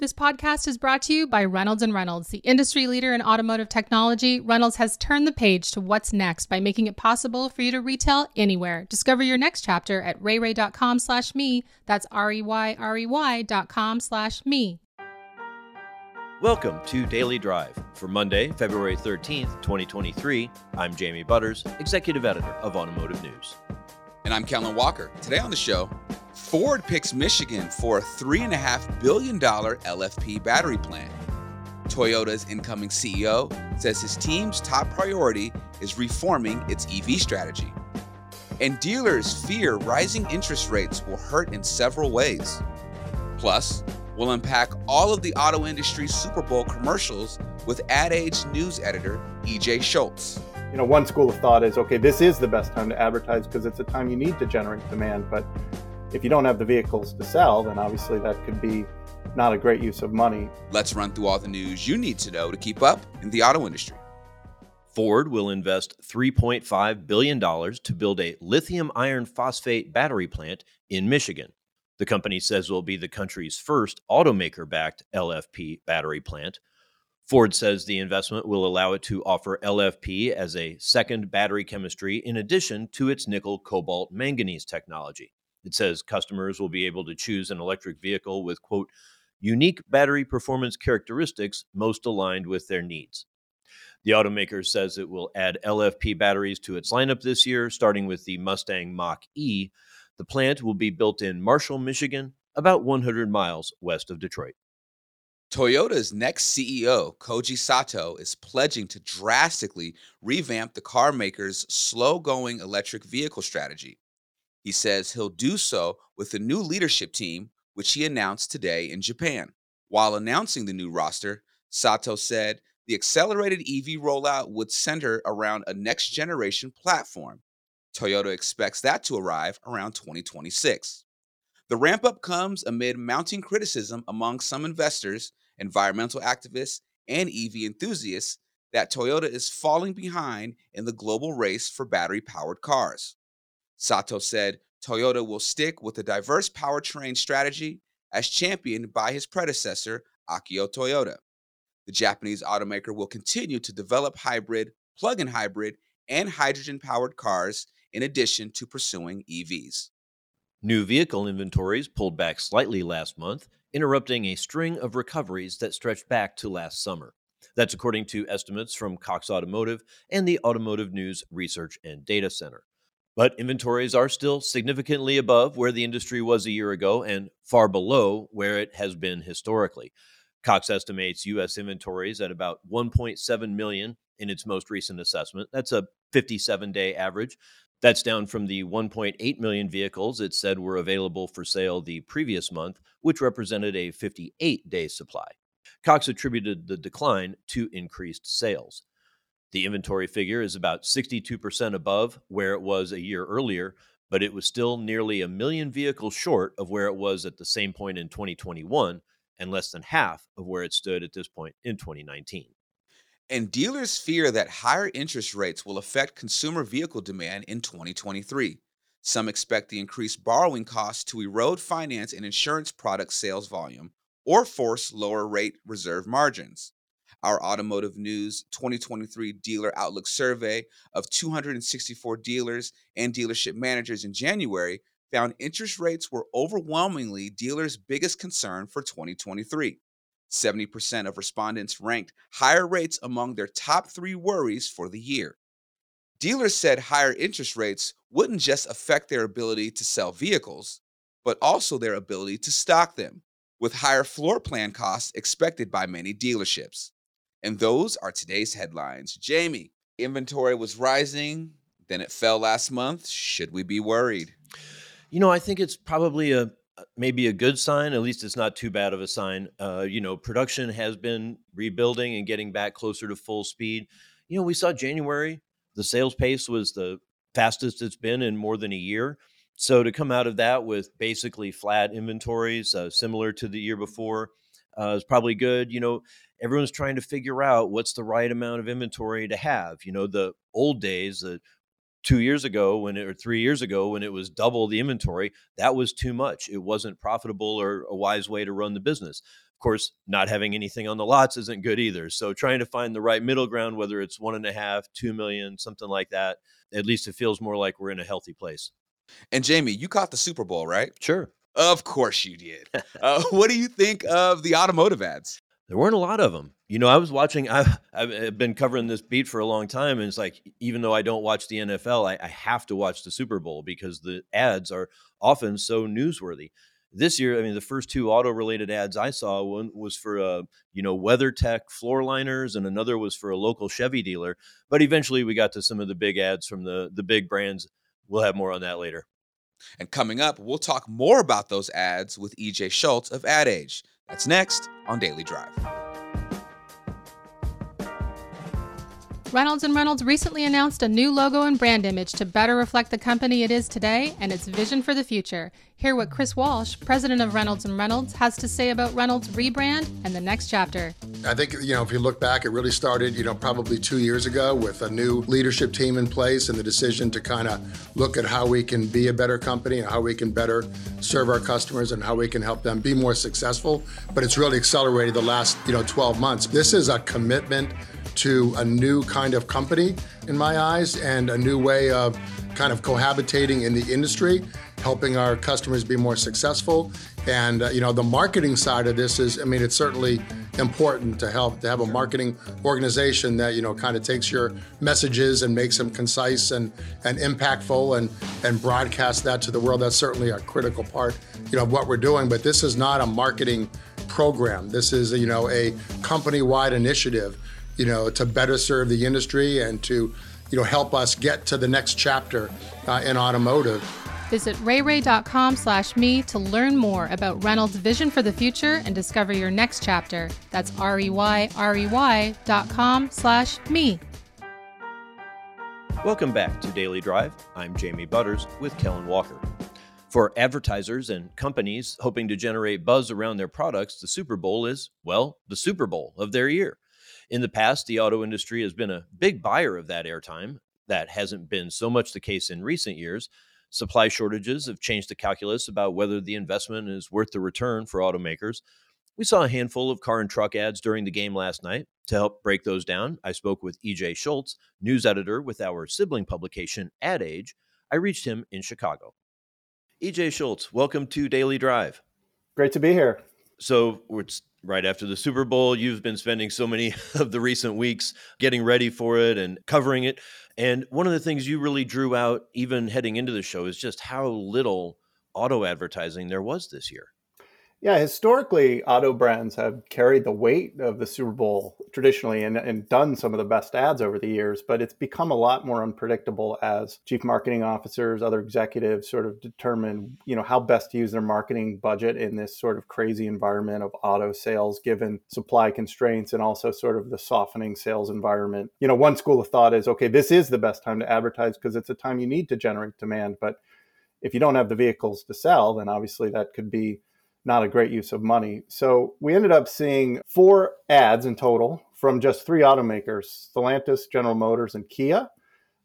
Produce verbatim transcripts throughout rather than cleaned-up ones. This podcast is brought to you by Reynolds and Reynolds, the industry leader in automotive technology. Reynolds has turned the page to what's next by making it possible for you to retail anywhere. Discover your next chapter at rayray.com slash me. That's R-E-Y-R-E-Y dot com slash me. Welcome to Daily Drive. For Monday, February thirteenth, twenty twenty-three, I'm Jamie Butters, executive editor of Automotive News. And I'm Kellen Walker. Today on the show, Ford picks Michigan for a three point five billion dollars L F P battery plant. Toyota's incoming C E O says his team's top priority is reforming its E V strategy. And dealers fear rising interest rates will hurt in several ways. Plus, we'll unpack all of the auto industry's Super Bowl commercials with Ad Age news editor E J. Schultz. You know, one school of thought is, okay, this is the best time to advertise because it's a time you need to generate demand, but if you don't have the vehicles to sell, then obviously that could be not a great use of money. Let's run through all the news you need to know to keep up in the auto industry. Ford will invest three point five billion dollars to build a lithium iron phosphate battery plant in Michigan. The company says it will be the country's first automaker-backed L F P battery plant. Ford says the investment will allow it to offer L F P as a second battery chemistry in addition to its nickel-cobalt-manganese technology. It says customers will be able to choose an electric vehicle with, quote, unique battery performance characteristics most aligned with their needs. The automaker says it will add L F P batteries to its lineup this year, starting with the Mustang Mach-E. The plant will be built in Marshall, Michigan, about one hundred miles west of Detroit. Toyota's next C E O, Koji Sato, is pledging to drastically revamp the carmaker's slow-going electric vehicle strategy. He says he'll do so with the new leadership team, which he announced today in Japan. While announcing the new roster, Sato said the accelerated E V rollout would center around a next-generation platform. Toyota expects that to arrive around twenty twenty-six. The ramp-up comes amid mounting criticism among some investors, environmental activists, and E V enthusiasts that Toyota is falling behind in the global race for battery-powered cars. Sato said Toyota will stick with a diverse powertrain strategy as championed by his predecessor, Akio Toyoda. The Japanese automaker will continue to develop hybrid, plug-in hybrid, and hydrogen-powered cars in addition to pursuing E Vs. New vehicle inventories pulled back slightly last month, interrupting a string of recoveries that stretched back to last summer. That's according to estimates from Cox Automotive and the Automotive News Research and Data Center. But inventories are still significantly above where the industry was a year ago and far below where it has been historically. Cox estimates U S inventories at about one point seven million in its most recent assessment. That's a fifty-seven day average. That's down from the one point eight million vehicles it said were available for sale the previous month, which represented a fifty-eight day supply. Cox attributed the decline to increased sales. The inventory figure is about sixty-two percent above where it was a year earlier, but it was still nearly a million vehicles short of where it was at the same point in twenty twenty-one and less than half of where it stood at this point in twenty nineteen. And dealers fear that higher interest rates will affect consumer vehicle demand in twenty twenty-three. Some expect the increased borrowing costs to erode finance and insurance product sales volume or force lower rate reserve margins. Our Automotive News twenty twenty-three Dealer Outlook survey of two hundred sixty-four dealers and dealership managers in January found interest rates were overwhelmingly dealers' biggest concern for twenty twenty-three. seventy percent of respondents ranked higher rates among their top three worries for the year. Dealers said higher interest rates wouldn't just affect their ability to sell vehicles, but also their ability to stock them, with higher floor plan costs expected by many dealerships. And those are today's headlines. Jamie, inventory was rising, then it fell last month. Should we be worried? You know, I think it's probably a maybe a good sign. At least it's not too bad of a sign. Uh, you know, production has been rebuilding and getting back closer to full speed. You know, we saw January, the sales pace was the fastest it's been in more than a year. So to come out of that with basically flat inventories, uh, similar to the year before, uh, is probably good. You know, everyone's trying to figure out what's the right amount of inventory to have. You know, the old days, the uh, two years ago when it, or three years ago when it was double the inventory, that was too much. It wasn't profitable or a wise way to run the business. course, not having anything on the lots isn't good either. So trying to find the right middle ground, whether it's one and a half, two million, something like that, at least it feels more like we're in a healthy place. And Jamie, you caught the Super Bowl, right? Sure. Of course you did. Uh, what do you think of the automotive ads? There weren't a lot of them. You know, I was watching, I've, I've been covering this beat for a long time. And it's like, even though I don't watch the N F L, I, I have to watch the Super Bowl because the ads are often so newsworthy. This year, I mean, the first two auto-related ads I saw, one was for, a, you know, WeatherTech floor liners, and another was for a local Chevy dealer. But eventually we got to some of the big ads from the, the big brands. We'll have more on that later. And coming up, we'll talk more about those ads with E J. Schultz of Ad Age. That's next on Daily Drive. Reynolds and Reynolds recently announced a new logo and brand image to better reflect the company it is today and its vision for the future. Hear what Chris Walsh, president of Reynolds and Reynolds, has to say about Reynolds' rebrand and the next chapter. I think, you know, if you look back, it really started, you know, probably two years ago with a new leadership team in place and the decision to kind of look at how we can be a better company and how we can better serve our customers and how we can help them be more successful. But it's really accelerated the last, you know, twelve months. This is a commitment to a new kind of company, in my eyes, and a new way of kind of cohabitating in the industry, helping our customers be more successful. And, uh, you know, the marketing side of this is, I mean, it's certainly important to help to have a marketing organization that, you know, kind of takes your messages and makes them concise and, and impactful and, and broadcasts that to the world. That's certainly a critical part, you know, of what we're doing. But this is not a marketing program. This is, you know, a company-wide initiative, you know, to better serve the industry and to, you know, help us get to the next chapter uh, in automotive. Visit rayray.com slash me to learn more about Reynolds' vision for the future and discover your next chapter. That's R-E-Y-R-E-Y dot com slash me. Welcome back to Daily Drive. I'm Jamie Butters with Kellen Walker. For advertisers and companies hoping to generate buzz around their products, the Super Bowl is, well, the Super Bowl of their year. In the past, the auto industry has been a big buyer of that airtime. That hasn't been so much the case in recent years. Supply shortages have changed the calculus about whether the investment is worth the return for automakers. We saw a handful of car and truck ads during the game last night. To help break those down, I spoke with E J. Schultz, news editor with our sibling publication, Ad Age. I reached him in Chicago. E J. Schultz, welcome to Daily Drive. Great to be here. So it's right after the Super Bowl. You've been spending so many of the recent weeks getting ready for it and covering it. And one of the things you really drew out, even heading into the show, is just how little auto advertising there was this year. Yeah, historically, auto brands have carried the weight of the Super Bowl traditionally and, and done some of the best ads over the years, but it's become a lot more unpredictable as chief marketing officers, other executives sort of determine, you know, how best to use their marketing budget in this sort of crazy environment of auto sales, given supply constraints and also sort of the softening sales environment. You know, one school of thought is, okay, this is the best time to advertise because it's a time you need to generate demand. But if you don't have the vehicles to sell, then obviously that could be not a great use of money. So we ended up seeing four ads in total from just three automakers, Stellantis, General Motors, and Kia.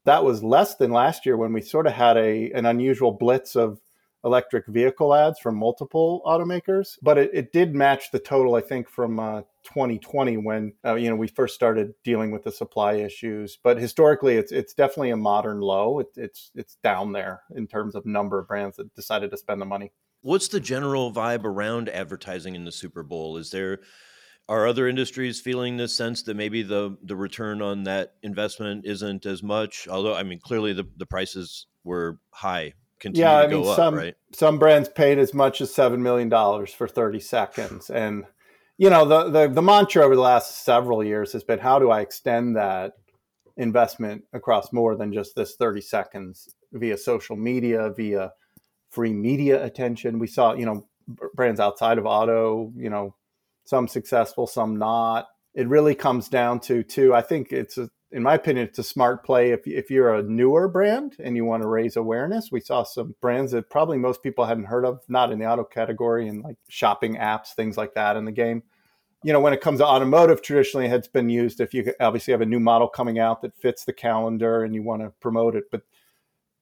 That was less than last year when we sort of had a an unusual blitz of electric vehicle ads from multiple automakers. But it, it did match the total, I think, from uh, twenty twenty when uh, you know we first started dealing with the supply issues. But historically, it's it's definitely a modern low. It, it's it's down there in terms of number of brands that decided to spend the money. What's the general vibe around advertising in the Super Bowl? Is there, are other industries feeling this sense that maybe the the return on that investment isn't as much? Although, I mean, clearly the, the prices were high, continue yeah, to go mean, up, some, right? Some brands paid as much as seven million dollars for thirty seconds. And, you know, the, the the mantra over the last several years has been, how do I extend that investment across more than just this thirty seconds via social media, via free media attention? We saw, you know, brands outside of auto, you know, some successful, some not. It really comes down to, too, I think it's, a, in my opinion, it's a smart play. If if you're a newer brand and you want to raise awareness, we saw some brands that probably most people hadn't heard of, not in the auto category, and like shopping apps, things like that in the game. You know, when it comes to automotive, traditionally it's been used if you obviously have a new model coming out that fits the calendar and you want to promote it. But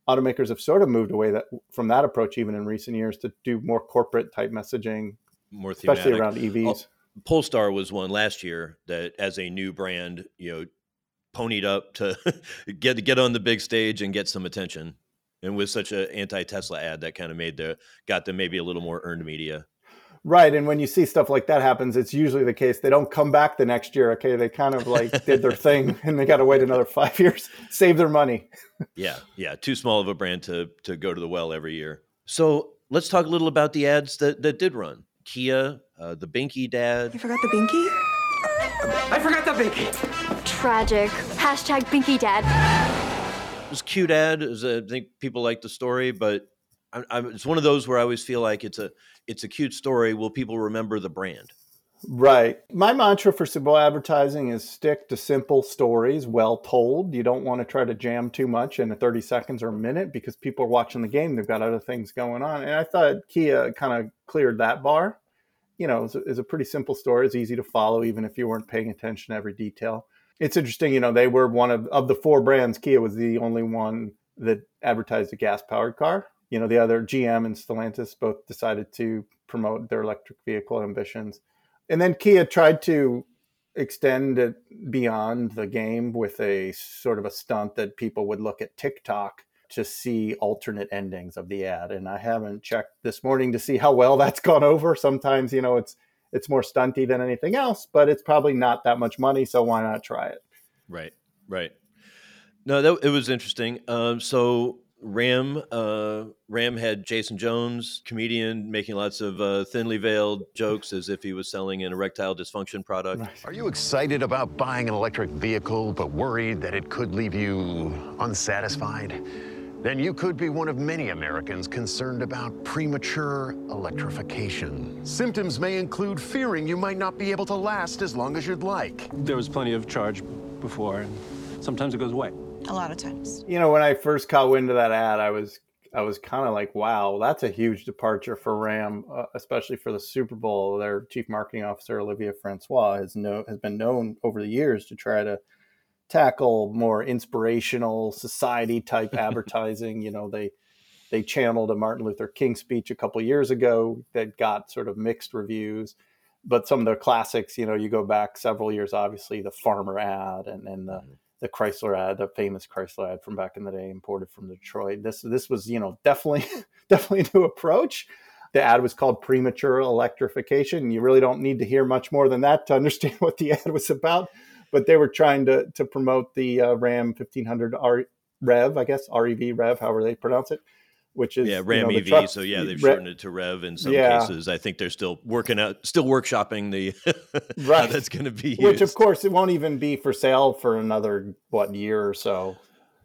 automakers have sort of moved away that, from that approach even in recent years to do more corporate type messaging, more thematic, especially around E Vs. Polestar was one last year that, as a new brand, you know, ponied up to get get on the big stage and get some attention. And with such an anti-Tesla ad, that kind of made the got them maybe a little more earned media. Right. And when you see stuff like that happens, it's usually the case. They don't come back the next year. Okay. They kind of like did their thing and they got to wait another five years, save their money. Yeah. Yeah. Too small of a brand to to go to the well every year. So let's talk a little about the ads that, that did run. Kia, uh, the Binky dad. You forgot the Binky? I forgot the Binky. Tragic. Hashtag Binky dad. It was cute ad. It was a, I think people liked the story, but I, I, it's one of those where I always feel like it's a, it's a cute story. Will people remember the brand? Right. My mantra for simple advertising is stick to simple stories, well told. You don't want to try to jam too much in thirty seconds or a minute because people are watching the game. They've got other things going on. And I thought Kia kind of cleared that bar. You know, it's a, it's a pretty simple story. It's easy to follow, even if you weren't paying attention to every detail. It's interesting. You know, they were one of, of the four brands. Kia was the only one that advertised a gas-powered car. You know, the other G M and Stellantis both decided to promote their electric vehicle ambitions. And then Kia tried to extend it beyond the game with a sort of a stunt that people would look at TikTok to see alternate endings of the ad. And I haven't checked this morning to see how well that's gone over. Sometimes, you know, it's it's more stunty than anything else, but it's probably not that much money. So why not try it? Right, right. No, that, it was interesting. Um, so... Ram, uh, Ram had Jason Jones, comedian, making lots of uh, thinly veiled jokes as if he was selling an erectile dysfunction product. Are you excited about buying an electric vehicle, but worried that it could leave you unsatisfied? Then you could be one of many Americans concerned about premature electrification. Symptoms may include fearing you might not be able to last as long as you'd like. There was plenty of charge before, and sometimes it goes away. A lot of times. You know, when I first caught wind of that ad, I was I was kind of like, wow, that's a huge departure for Ram, uh, especially for the Super Bowl. Their chief marketing officer, Olivia Francois, has, no, has been known over the years to try to tackle more inspirational society-type advertising. You know, they they channeled a Martin Luther King speech a couple years ago that got sort of mixed reviews. But some of their classics, you know, you go back several years, obviously, the farmer ad and, and the... the Chrysler ad, the famous Chrysler ad from back in the day, imported from Detroit. This this was, you know, definitely, definitely a new approach. The ad was called Premature Electrification. You really don't need to hear much more than that to understand what the ad was about. But they were trying to to promote the uh, Ram fifteen hundred R- REV, I guess, R E V, REV, however they pronounce it, which is, yeah, Ram, you know, E V. Truck, so yeah, they've shortened it to REV in some yeah. cases. I think they're still working out, still workshopping the right. how that's going to be used. Which, of course, it won't even be for sale for another, what, year or so.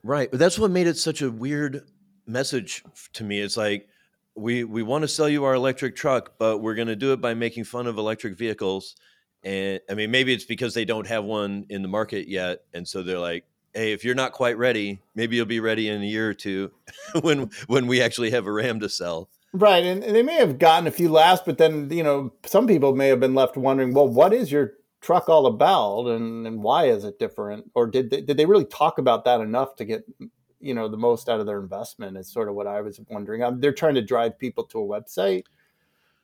Right. But that's what made it such a weird message to me. It's like, we, we want to sell you our electric truck, but we're going to do it by making fun of electric vehicles. And I mean, maybe it's because they don't have one in the market yet. And so they're like, hey, if you're not quite ready, maybe you'll be ready in a year or two when when we actually have a Ram to sell. Right. And, and they may have gotten a few laughs, but then, you know, some people may have been left wondering, well, what is your truck all about and, and why is it different? Or did they, did they really talk about that enough to get, you know, the most out of their investment is sort of what I was wondering. Um, they're trying to drive people to a website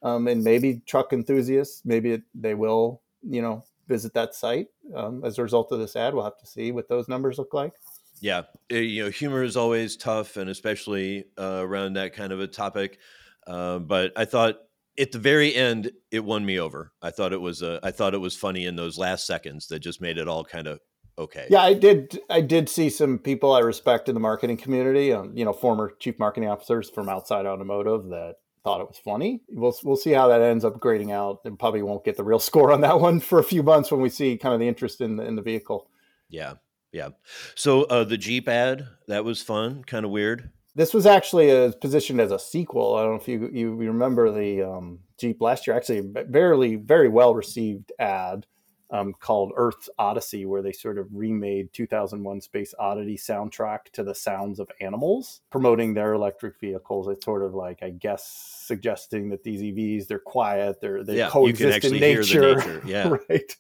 um, and maybe truck enthusiasts, maybe it, they will, you know, visit that site um, as a result of this ad. We'll have to see what those numbers look like. Yeah. You know, humor is always tough, and especially uh, around that kind of a topic. Uh, but I thought at the very end, it won me over. I thought it was, uh, I thought it was funny in those last seconds that just made it all kind of okay. Yeah, I did. I did see some people I respect in the marketing community, um, you know, former chief marketing officers from outside automotive that thought it was funny. We'll we'll see how that ends up grading out, and probably won't get the real score on that one for a few months when we see kind of the interest in the, in the vehicle. Yeah, yeah. So uh, the Jeep ad, that was fun, kind of weird. This was actually a, positioned as a sequel. I don't know if you you, you remember the um, Jeep last year. Actually, a very very well received ad um, called Earth's Odyssey, where they sort of remade two thousand one Space Odyssey soundtrack to the sounds of animals, promoting their electric vehicles. It's sort of like, I guess, suggesting that these E Vs, they're quiet, they're, they yeah, coexist in nature. nature. Yeah. Right.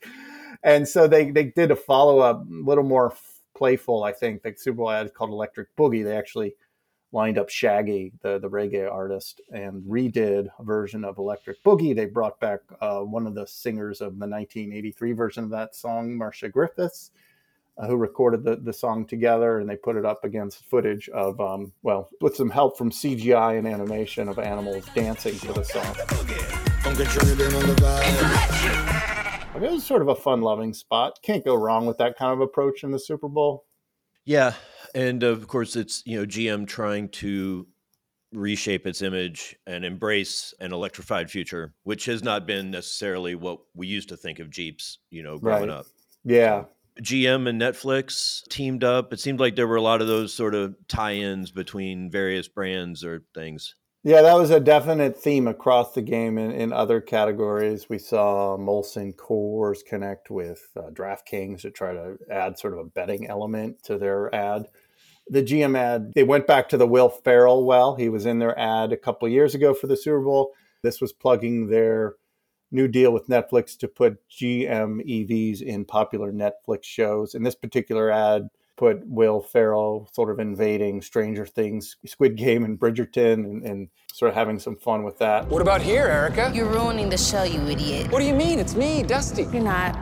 And so they, they did a follow-up, a little more f- playful, I think, the Super Bowl ad called Electric Boogie. They actually lined up Shaggy, the, the reggae artist, and redid a version of Electric Boogie. They brought back uh, one of the singers of the nineteen eighty-three version of that song, Marcia Griffiths, uh, who recorded the, the song together, and they put it up against footage of, um, well, with some help from C G I and animation of animals dancing to the song. It was sort of a fun-loving spot. Can't go wrong with that kind of approach in the Super Bowl. Yeah. And of course, it's, you know, G M trying to reshape its image and embrace an electrified future, which has not been necessarily what we used to think of Jeeps, you know, growing right. up. Yeah. G M and Netflix teamed up. It seemed like there were a lot of those sort of tie-ins between various brands or things. Yeah, that was a definite theme across the game. In, in other categories, we saw Molson Coors connect with uh, DraftKings to try to add sort of a betting element to their ad. The G M ad, they went back to the Will Ferrell well. He was in their ad a couple of years ago for the Super Bowl. This was plugging their new deal with Netflix to put G M E Vs in popular Netflix shows. And this particular ad put Will Ferrell sort of invading Stranger Things, Squid Game, and Bridgerton, and, and sort of having some fun with that. What about here, Erica? You're ruining the show, you idiot. What do you mean? It's me, Dusty. You're not.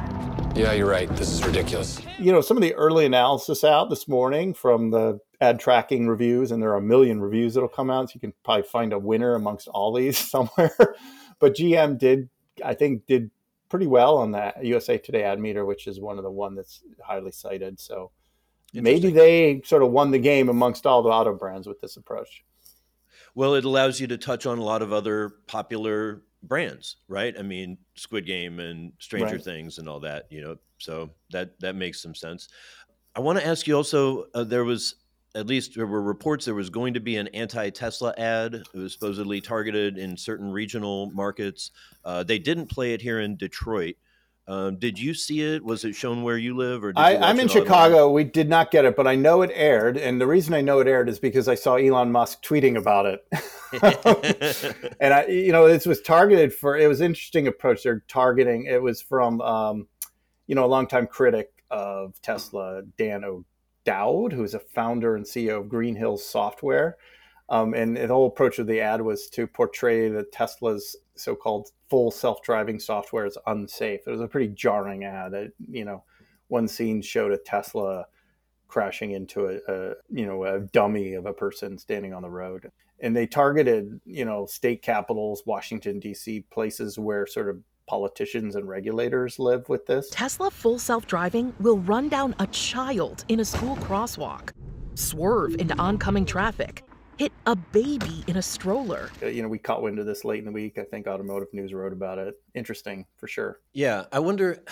Yeah, you're right. This is ridiculous. You know, some of the early analysis out this morning from the ad tracking reviews, and there are a million reviews that'll come out, so you can probably find a winner amongst all these somewhere. But G M did, I think, did pretty well on that U S A Today ad meter, which is one of the one that's highly cited, so maybe they sort of won the game amongst all the auto brands with this approach. Well, it allows you to touch on a lot of other popular brands, right? I mean, Squid Game and Stranger right. Things and all that, you know, so that, that makes some sense. I want to ask you also, uh, there was, at least there were reports there was going to be an anti-Tesla ad. It was supposedly targeted in certain regional markets. Uh, they didn't play it here in Detroit. Um, did you see it? Was it shown where you live? Or did I, you I'm in Chicago. We did not get it, but I know it aired. And the reason I know it aired is because I saw Elon Musk tweeting about it. And I, you know, this was targeted for, it was an interesting approach. They're targeting, it was from, um, you know, a longtime critic of Tesla, Dan O'Dowd, who is a founder and C E O of Green Hills Software. Um, and the whole approach of the ad was to portray that Tesla's so-called full self-driving software is unsafe. It was a pretty jarring ad. It, you know, one scene showed a Tesla crashing into a, a, you know, a dummy of a person standing on the road. And they targeted, you know, state capitals, Washington, D C, places where sort of politicians and regulators live with this. Tesla full self-driving will run down a child in a school crosswalk, swerve into oncoming traffic, hit a baby in a stroller. You know, we caught wind of this late in the week. I think Automotive News wrote about it. Interesting, for sure. Yeah, I wonder,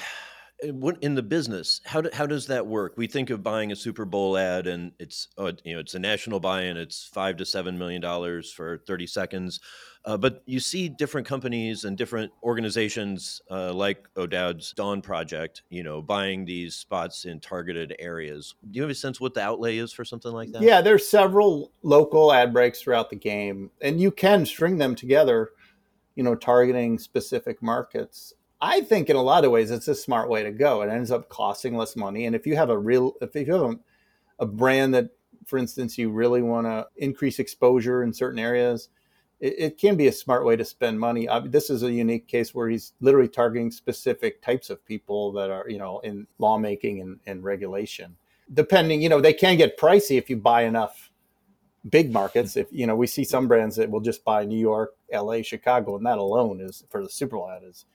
what in the business, how do, how does that work? We think of buying a Super Bowl ad, and it's uh, you know it's a national buy-in. It's five to seven million dollars for thirty seconds, uh, but you see different companies and different organizations uh, like O'Dowd's Dawn Project, you know, buying these spots in targeted areas. Do you have a sense what the outlay is for something like that? Yeah, there's several local ad breaks throughout the game, and you can string them together, you know, targeting specific markets. I think in a lot of ways, it's a smart way to go. It ends up costing less money. And if you have a real, if you have a, a brand that, for instance, you really want to increase exposure in certain areas, it, it can be a smart way to spend money. I, this is a unique case where he's literally targeting specific types of people that are, you know, in lawmaking and, and regulation. Depending, you know, they can get pricey if you buy enough big markets. If, you know, we see some brands that will just buy New York, L A, Chicago, and that alone is, for the Super Bowl ad, is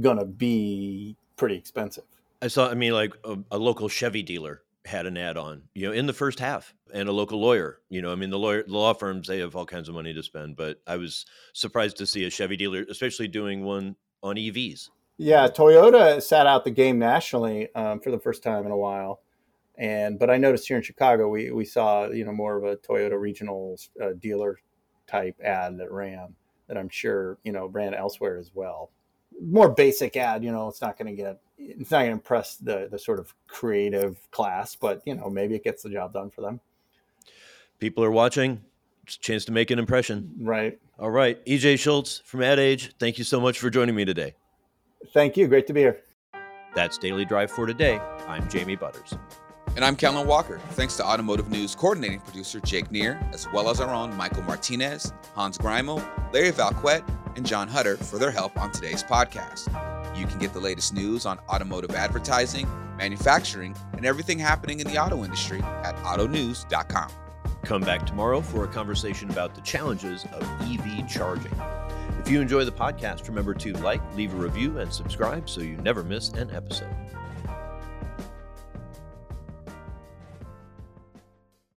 gonna be pretty expensive. I saw, I mean, like a, a local Chevy dealer had an ad on, you know, in the first half, and a local lawyer, you know, I mean, the lawyer, the law firms, they have all kinds of money to spend, but I was surprised to see a Chevy dealer, especially doing one on E Vs. Yeah, Toyota sat out the game nationally um, for the first time in a while. And, but I noticed here in Chicago, we, we saw, you know, more of a Toyota regional uh, dealer type ad that ran, that I'm sure, you know, ran elsewhere as well. More basic ad, you know, it's not going to get, it's not going to impress the the sort of creative class, but, you know, maybe it gets the job done for them. People are watching. It's a chance to make an impression. Right. All right. E J. Schultz from Ad Age, thank you so much for joining me today. Thank you. Great to be here. That's Daily Drive for today. I'm Jamie Butters. And I'm Callan Walker, thanks to Automotive News coordinating producer Jake Neer, as well as our own Michael Martinez, Hans Greimel, Larry Valquette, and John Hutter for their help on today's podcast. You can get the latest news on automotive advertising, manufacturing, and everything happening in the auto industry at auto news dot com. Come back tomorrow for a conversation about the challenges of E V charging. If you enjoy the podcast, remember to like, leave a review, and subscribe so you never miss an episode.